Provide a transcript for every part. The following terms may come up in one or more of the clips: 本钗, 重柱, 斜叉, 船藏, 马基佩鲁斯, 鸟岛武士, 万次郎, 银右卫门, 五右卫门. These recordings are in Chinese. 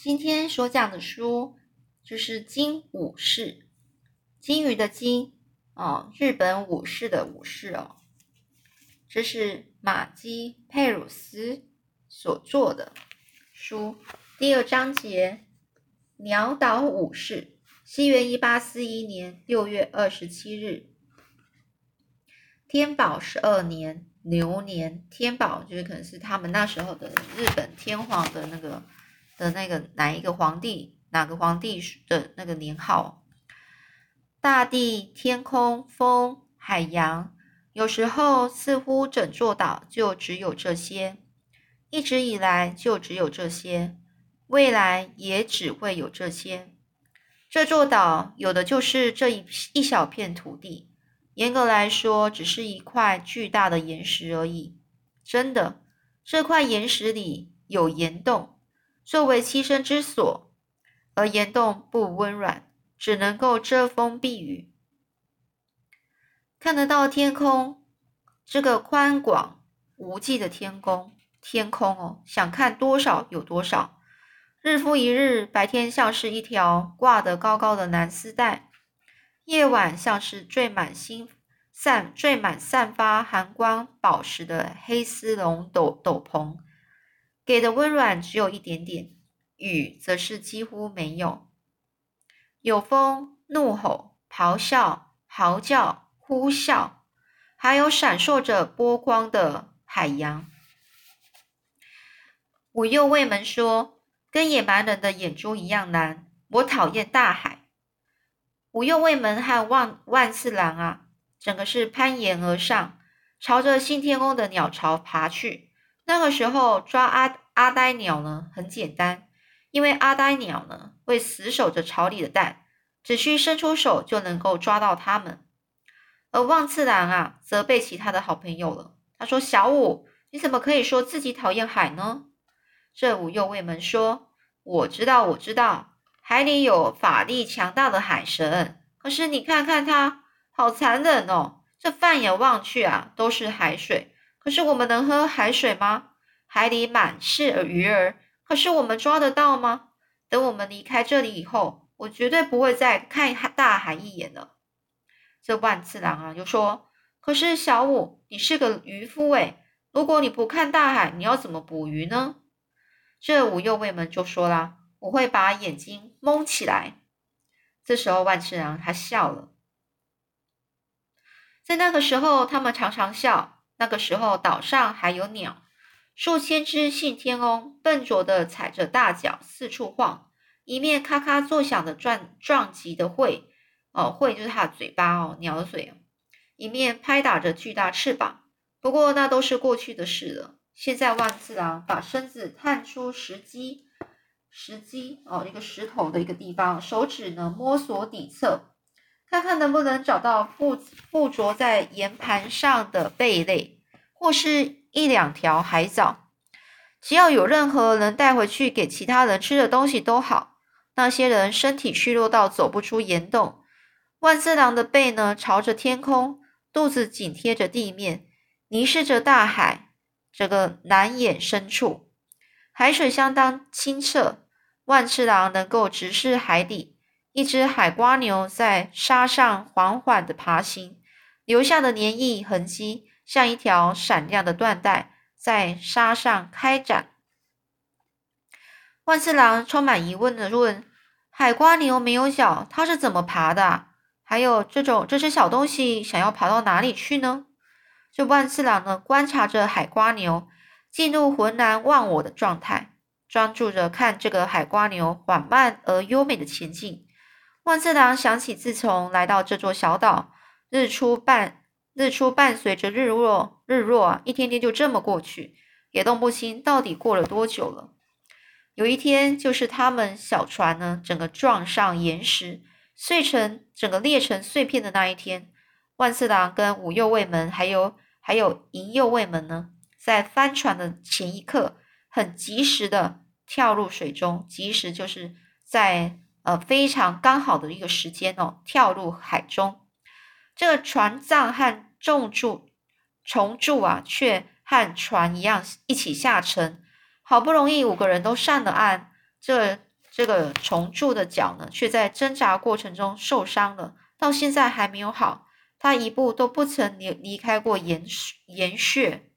今天所讲的书就是金武士，金鱼的金哦，日本武士的武士哦。这是马基佩鲁斯所做的书，第二章节鸟岛武士，西元1841年6月27日，天宝12年牛年，天宝就是可能是他们那时候的日本天皇的哪一个皇帝，哪个皇帝的那个年号。大地、天空、风、海洋，有时候似乎整座岛就只有这些，一直以来就只有这些，未来也只会有这些。这座岛有的就是这一小片土地，严格来说只是一块巨大的岩石而已。真的，这块岩石里有岩洞作为栖身之所，而岩洞不温软，只能够遮风避雨。看得到天空，这个宽广无际的天空哦，想看多少有多少。日复一日，白天像是一条挂得高高的蓝丝带，夜晚像是缀满散发寒光宝石的黑丝绒斗篷，给的温暖只有一点点，雨则是几乎没有。有风、怒吼、咆哮、嚎叫、呼啸，还有闪烁着波光的海洋。我又为们说，跟野蛮人的眼珠一样蓝，我讨厌大海。五右卫门和万次郎啊，整个是攀岩而上，朝着新天空的鸟巢爬去。那个时候抓阿呆鸟呢很简单，因为阿呆鸟呢会死守着巢里的蛋，只需伸出手就能够抓到它们。而万次郎啊责备起他的好朋友了，他说：“小五，你怎么可以说自己讨厌海呢？”这五右卫门说：“我知道，海里有法力强大的海神，可是你看看它，好残忍哦！这放眼望去啊，都是海水，可是我们能喝海水吗？海里满是鱼儿，可是我们抓得到吗？等我们离开这里以后，我绝对不会再看大海一眼了。”这万次郎啊，就说：“可是小五，你是个渔夫诶，如果你不看大海，你要怎么捕鱼呢？”这五右卫门就说啦：“我会把眼睛蒙起来。”这时候万次郎他笑了。在那个时候他们常常笑，那个时候岛上还有鸟，数千只信天翁笨拙地踩着大脚四处晃，一面咔咔作响的撞击的喙，喙就是它的嘴巴哦，鸟嘴，一面拍打着巨大翅膀。不过那都是过去的事了。现在万次郎把身子探出石基哦，一个石头的一个地方，手指呢摸索底侧，看看能不能找到附着在岩盘上的贝类，或是一两条海藻。只要有任何能带回去给其他人吃的东西都好。那些人身体虚弱到走不出岩洞，万次郎的背呢朝着天空，肚子紧贴着地面，凝视着大海。这个蓝眼深处，海水相当清澈，万次郎能够直视海底。一只海瓜牛在沙上缓缓地爬行，留下的粘液痕迹像一条闪亮的缎带在沙上开展。万次郎充满疑问地问：“海瓜牛没有脚，它是怎么爬的啊？还有这只小东西想要爬到哪里去呢？”这万次郎呢观察着海瓜牛，进入浑然忘我的状态，专注着看这个海瓜牛缓慢而优美的前进。万次郎想起自从来到这座小岛，日出伴随着日落，一天天就这么过去，也弄不清到底过了多久了。有一天，就是他们小船呢整个撞上岩石，整个裂成碎片的那一天。万次郎跟五右卫门还有银右卫门呢，在翻船的前一刻很及时的跳入水中，及时就是在非常刚好的一个时间哦，跳入海中。这个船藏和重柱啊却和船一样一起下沉，好不容易5个人都上了岸。这这个虫蛀的脚呢，却在挣扎过程中受伤了，到现在还没有好，他一步都不曾离开过岩穴。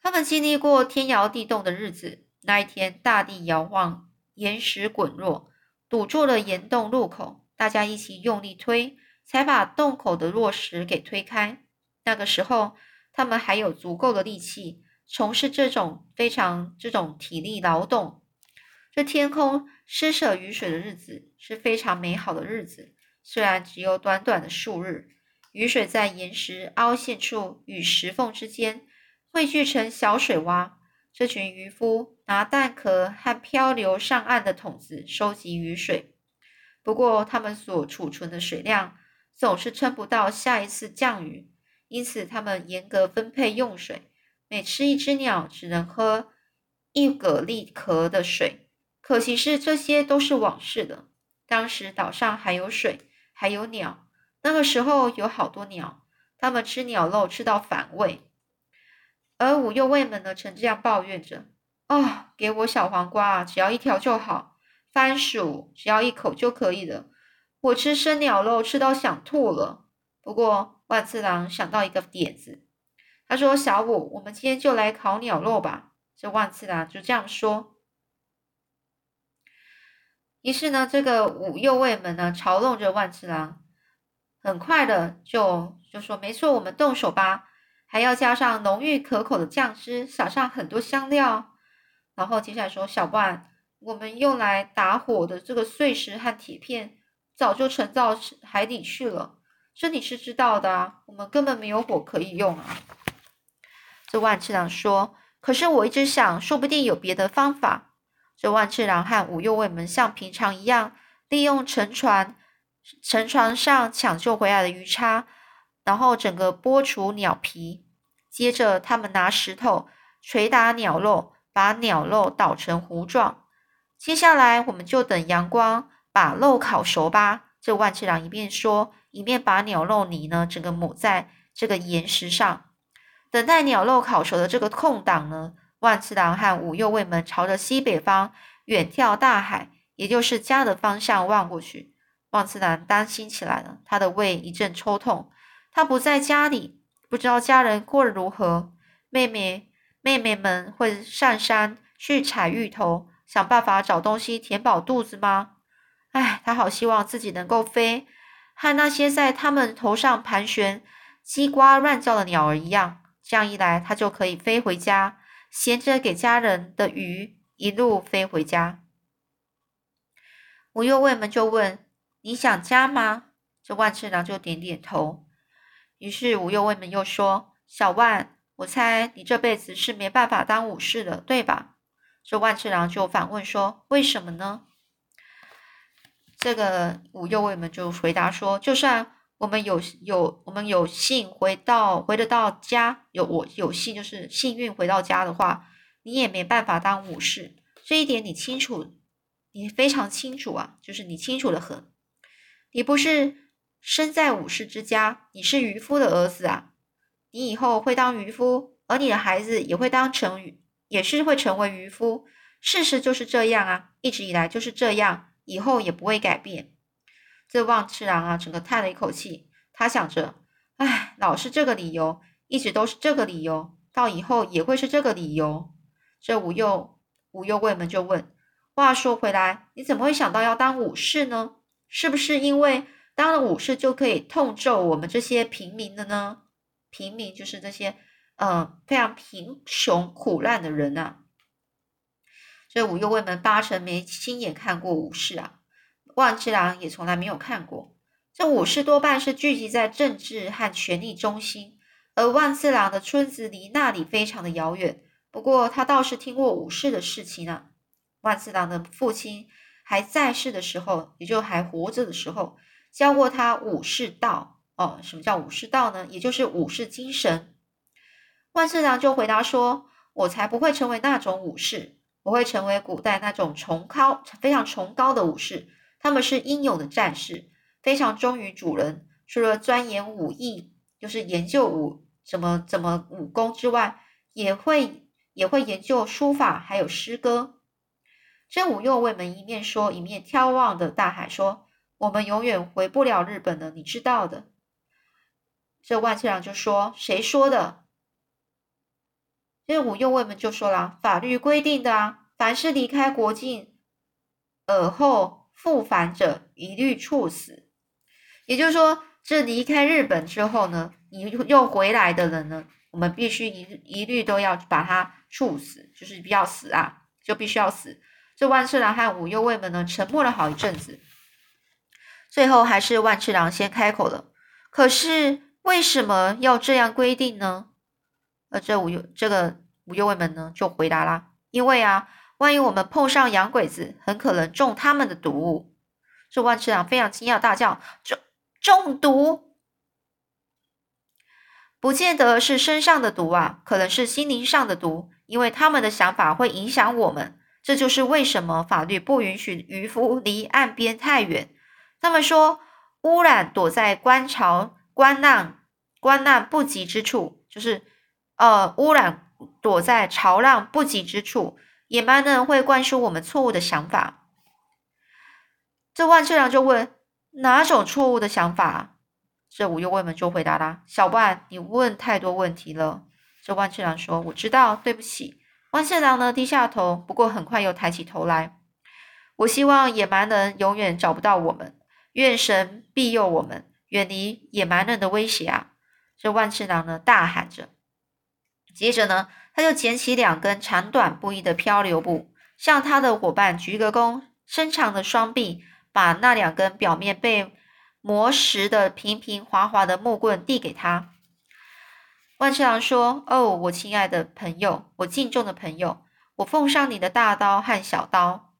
他们经历过天摇地动的日子，那一天大地摇晃，岩石滚落，堵住了岩洞入口，大家一起用力推，才把洞口的落石给推开。那个时候他们还有足够的力气从事这种体力劳动。这天空施舍雨水的日子是非常美好的日子，虽然只有短短的数日，雨水在岩石凹陷处与石缝之间汇聚成小水洼。这群渔夫拿蛋壳和漂流上岸的桶子收集雨水，不过他们所储存的水量总是撑不到下一次降雨，因此他们严格分配用水，每吃一只鸟只能喝一蛤蜊壳的水。可惜是这些都是往事了，当时岛上还有水，还有鸟，那个时候有好多鸟，他们吃鸟肉吃到反胃。而五幼卫们呢，曾这样抱怨着，给我小黄瓜啊，只要一条就好，番薯只要一口就可以了，我吃生鸟肉吃到想吐了。不过万次郎想到一个点子，他说，小五，我们今天就来烤鸟肉吧。这万次郎就这样说。于是呢，这个五幼卫们呢，嘲弄着万次郎，很快的就说，没错，我们动手吧，还要加上浓郁可口的酱汁，撒上很多香料。然后接下来说，小万，我们用来打火的这个碎石和铁片早就沉到海底去了，这你是知道的啊，我们根本没有火可以用啊。这万次郎说，可是我一直想，说不定有别的方法。这万次郎和五右卫门像平常一样，利用沉船上抢救回来的鱼叉，然后整个剥除鸟皮，接着他们拿石头捶打鸟肉，把鸟肉捣成糊状。接下来我们就等阳光把肉烤熟吧。这万次郎一面说，一面把鸟肉泥呢整个抹在这个岩石上。等待鸟肉烤熟的这个空档呢，万次郎和五右卫门朝着西北方远眺大海，也就是家的方向望过去。万次郎担心起来了，他的胃一阵抽痛。他不在家里，不知道家人过得如何，妹妹们会上山去采芋头，想办法找东西填饱肚子吗？他好希望自己能够飞，和那些在他们头上盘旋叽呱乱叫的鸟儿一样，这样一来他就可以飞回家，衔着给家人的鱼一路飞回家。五右卫门就问，你想家吗？这万次郎就点点头。于是五右卫门又说，小万，我猜你这辈子是没办法当武士的，对吧？这万次郎就反问说，为什么呢？这个五右卫门就回答说，就算我们有幸回得到家，有幸就是幸运回到家的话，你也没办法当武士，这一点你清楚，你非常清楚啊，就是你清楚的很。你不是生在武士之家，你是渔夫的儿子啊，你以后会当渔夫，而你的孩子也是会成为渔夫，事实就是这样啊，一直以来就是这样，以后也不会改变。这万次郎啊，整个叹了一口气，他想着，老是这个理由，一直都是这个理由，到以后也会是这个理由。这五右卫门就问，话说回来，你怎么会想到要当武士呢？是不是因为当了武士就可以痛揍我们这些平民的呢？平民就是这些非常贫穷苦难的人啊。所以五右卫门八成没亲眼看过武士啊，万次郎也从来没有看过。这武士多半是聚集在政治和权力中心，而万次郎的村子离那里非常的遥远，不过他倒是听过武士的事情啊。万次郎的父亲还在世的时候，也就还活着的时候，教过他武士道。什么叫武士道呢？也就是武士精神。万次郎就回答说，我才不会成为那种武士，我会成为古代那种非常崇高的武士，他们是英勇的战士，非常忠于主人，除了钻研武艺，就是研究怎么武功之外，也会研究书法还有诗歌。真武又为门一面说，一面眺望着大海说：“我们永远回不了日本了，你知道的。”这万次郎就说：“谁说的？”真武右卫门就说了：“法律规定的啊，凡是离开国境而后复返者，一律处死。”也就是说，这离开日本之后呢，你又回来的人呢，我们必须一律都要把他处死，就是要死啊，就必须要死。这万次郎和武右卫门呢，沉默了好一阵子，最后还是万次郎先开口了。可是为什么要这样规定呢？这个武右卫门呢就回答啦，因为啊，万一我们碰上洋鬼子，很可能中他们的毒物。这万次郎非常惊讶，大叫：“中毒？不见得是身上的毒啊，可能是心灵上的毒，因为他们的想法会影响我们。这就是为什么法律不允许渔夫离岸边太远。他们说，污染躲在观浪不及之处，就是污染躲在潮浪不及之处，野蛮人会灌输我们错误的想法。”这万次郎就问：“哪种错误的想法？”这武右卫门就回答啦：“小万，你问太多问题了。”这万次郎说：“我知道，对不起。”万次郎呢低下头，不过很快又抬起头来。“我希望野蛮人永远找不到我们，愿神庇佑我们，远离野蛮人的威胁啊！”这万次郎呢大喊着，接着呢他就捡起两根长短不一的漂流布，向他的伙伴鞠个躬，伸长的双臂把那两根表面被磨蚀的平平滑滑的木棍递给他。万次郎说：“哦，我亲爱的朋友，我敬重的朋友，我奉上你的大刀和小刀。”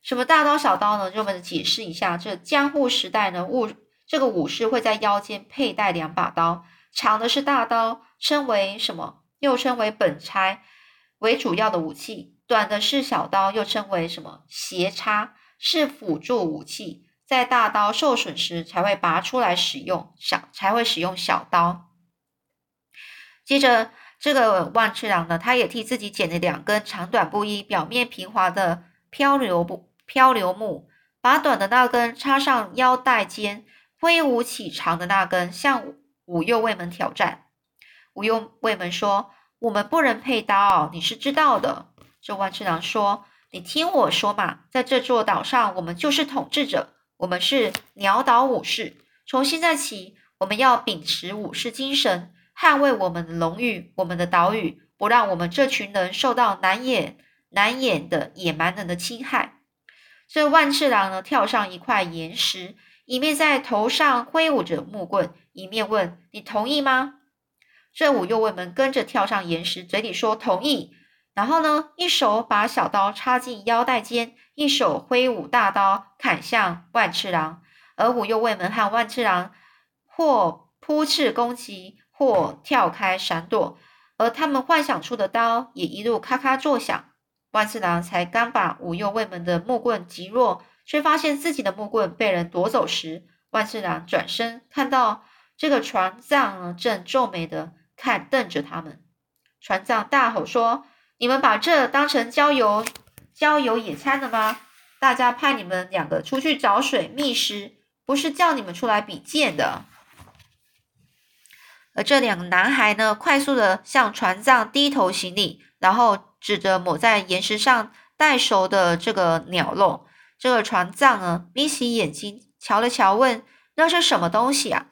什么大刀小刀呢？就我们解释一下，这江户时代呢，这个武士会在腰间佩戴两把刀，长的是大刀，称为什么？又称为本钗，为主要的武器；短的是小刀，又称为什么？斜叉，是辅助武器，在大刀受损时才会拔出来使用，才会使用小刀。接着，这个万次郎呢，他也替自己捡了两根长短不一、表面平滑的漂流木，把短的那根插上腰带间，挥舞起长的那根向武右卫门挑战。武右卫门说：“我们不能配刀，你是知道的。”这万次郎说：“你听我说嘛，在这座岛上我们就是统治者，我们是鸟岛武士，从现在起我们要秉持武士精神，捍卫我们的荣誉，我们的岛屿，不让我们这群人受到难掩的野蛮人的侵害。”这万次郎呢跳上一块岩石，一面在头上挥舞着木棍，一面问：“你同意吗？”这武右卫门跟着跳上岩石，嘴里说同意，然后呢一手把小刀插进腰带间，一手挥舞大刀砍向万次郎。而武右卫门和万次郎或扑刺攻击，或跳开闪躲，而他们幻想出的刀也一路咔咔作响。万次郎才刚把武右卫门的木棍击落，却发现自己的木棍被人夺走时，万次郎转身看到这个船藏呢正皱眉的瞪着他们。船藏大吼说：“你们把这当成郊游野餐了吗？大家派你们两个出去找水觅食，不是叫你们出来比剑的。”而这两个男孩呢快速的向船藏低头行礼，然后指着抹在岩石上待熟的这个鸟肉。这个船藏呢眯起眼睛瞧了瞧，问：“那是什么东西啊？”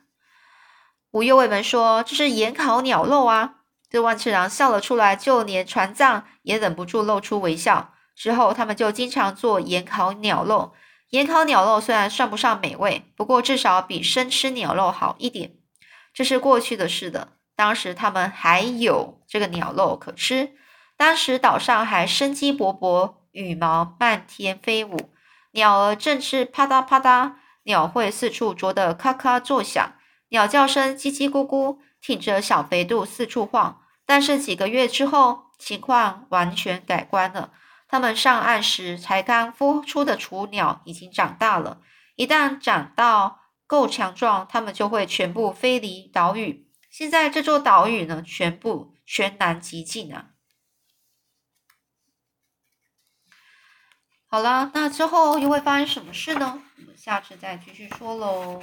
武右卫门说：“这是盐烤鸟肉啊。”这万次郎笑了出来，就连船藏也忍不住露出微笑。之后他们就经常做盐烤鸟肉。盐烤鸟肉虽然算不上美味，不过至少比生吃鸟肉好一点。这是过去的事的，当时他们还有这个鸟肉可吃，当时岛上还生机勃勃，羽毛漫天飞舞，鸟儿振翅啪嗒啪嗒，鸟喙四处啄得咔咔作响，鸟叫声叽叽咕咕，挺着小肥肚四处晃。但是几个月之后，情况完全改观了。他们上岸时才刚孵出的雏鸟已经长大了，一旦长到够强壮，它们就会全部飞离岛屿。现在这座岛屿呢，全然寂静啊。好啦，那之后又会发生什么事呢？我们下次再继续说喽。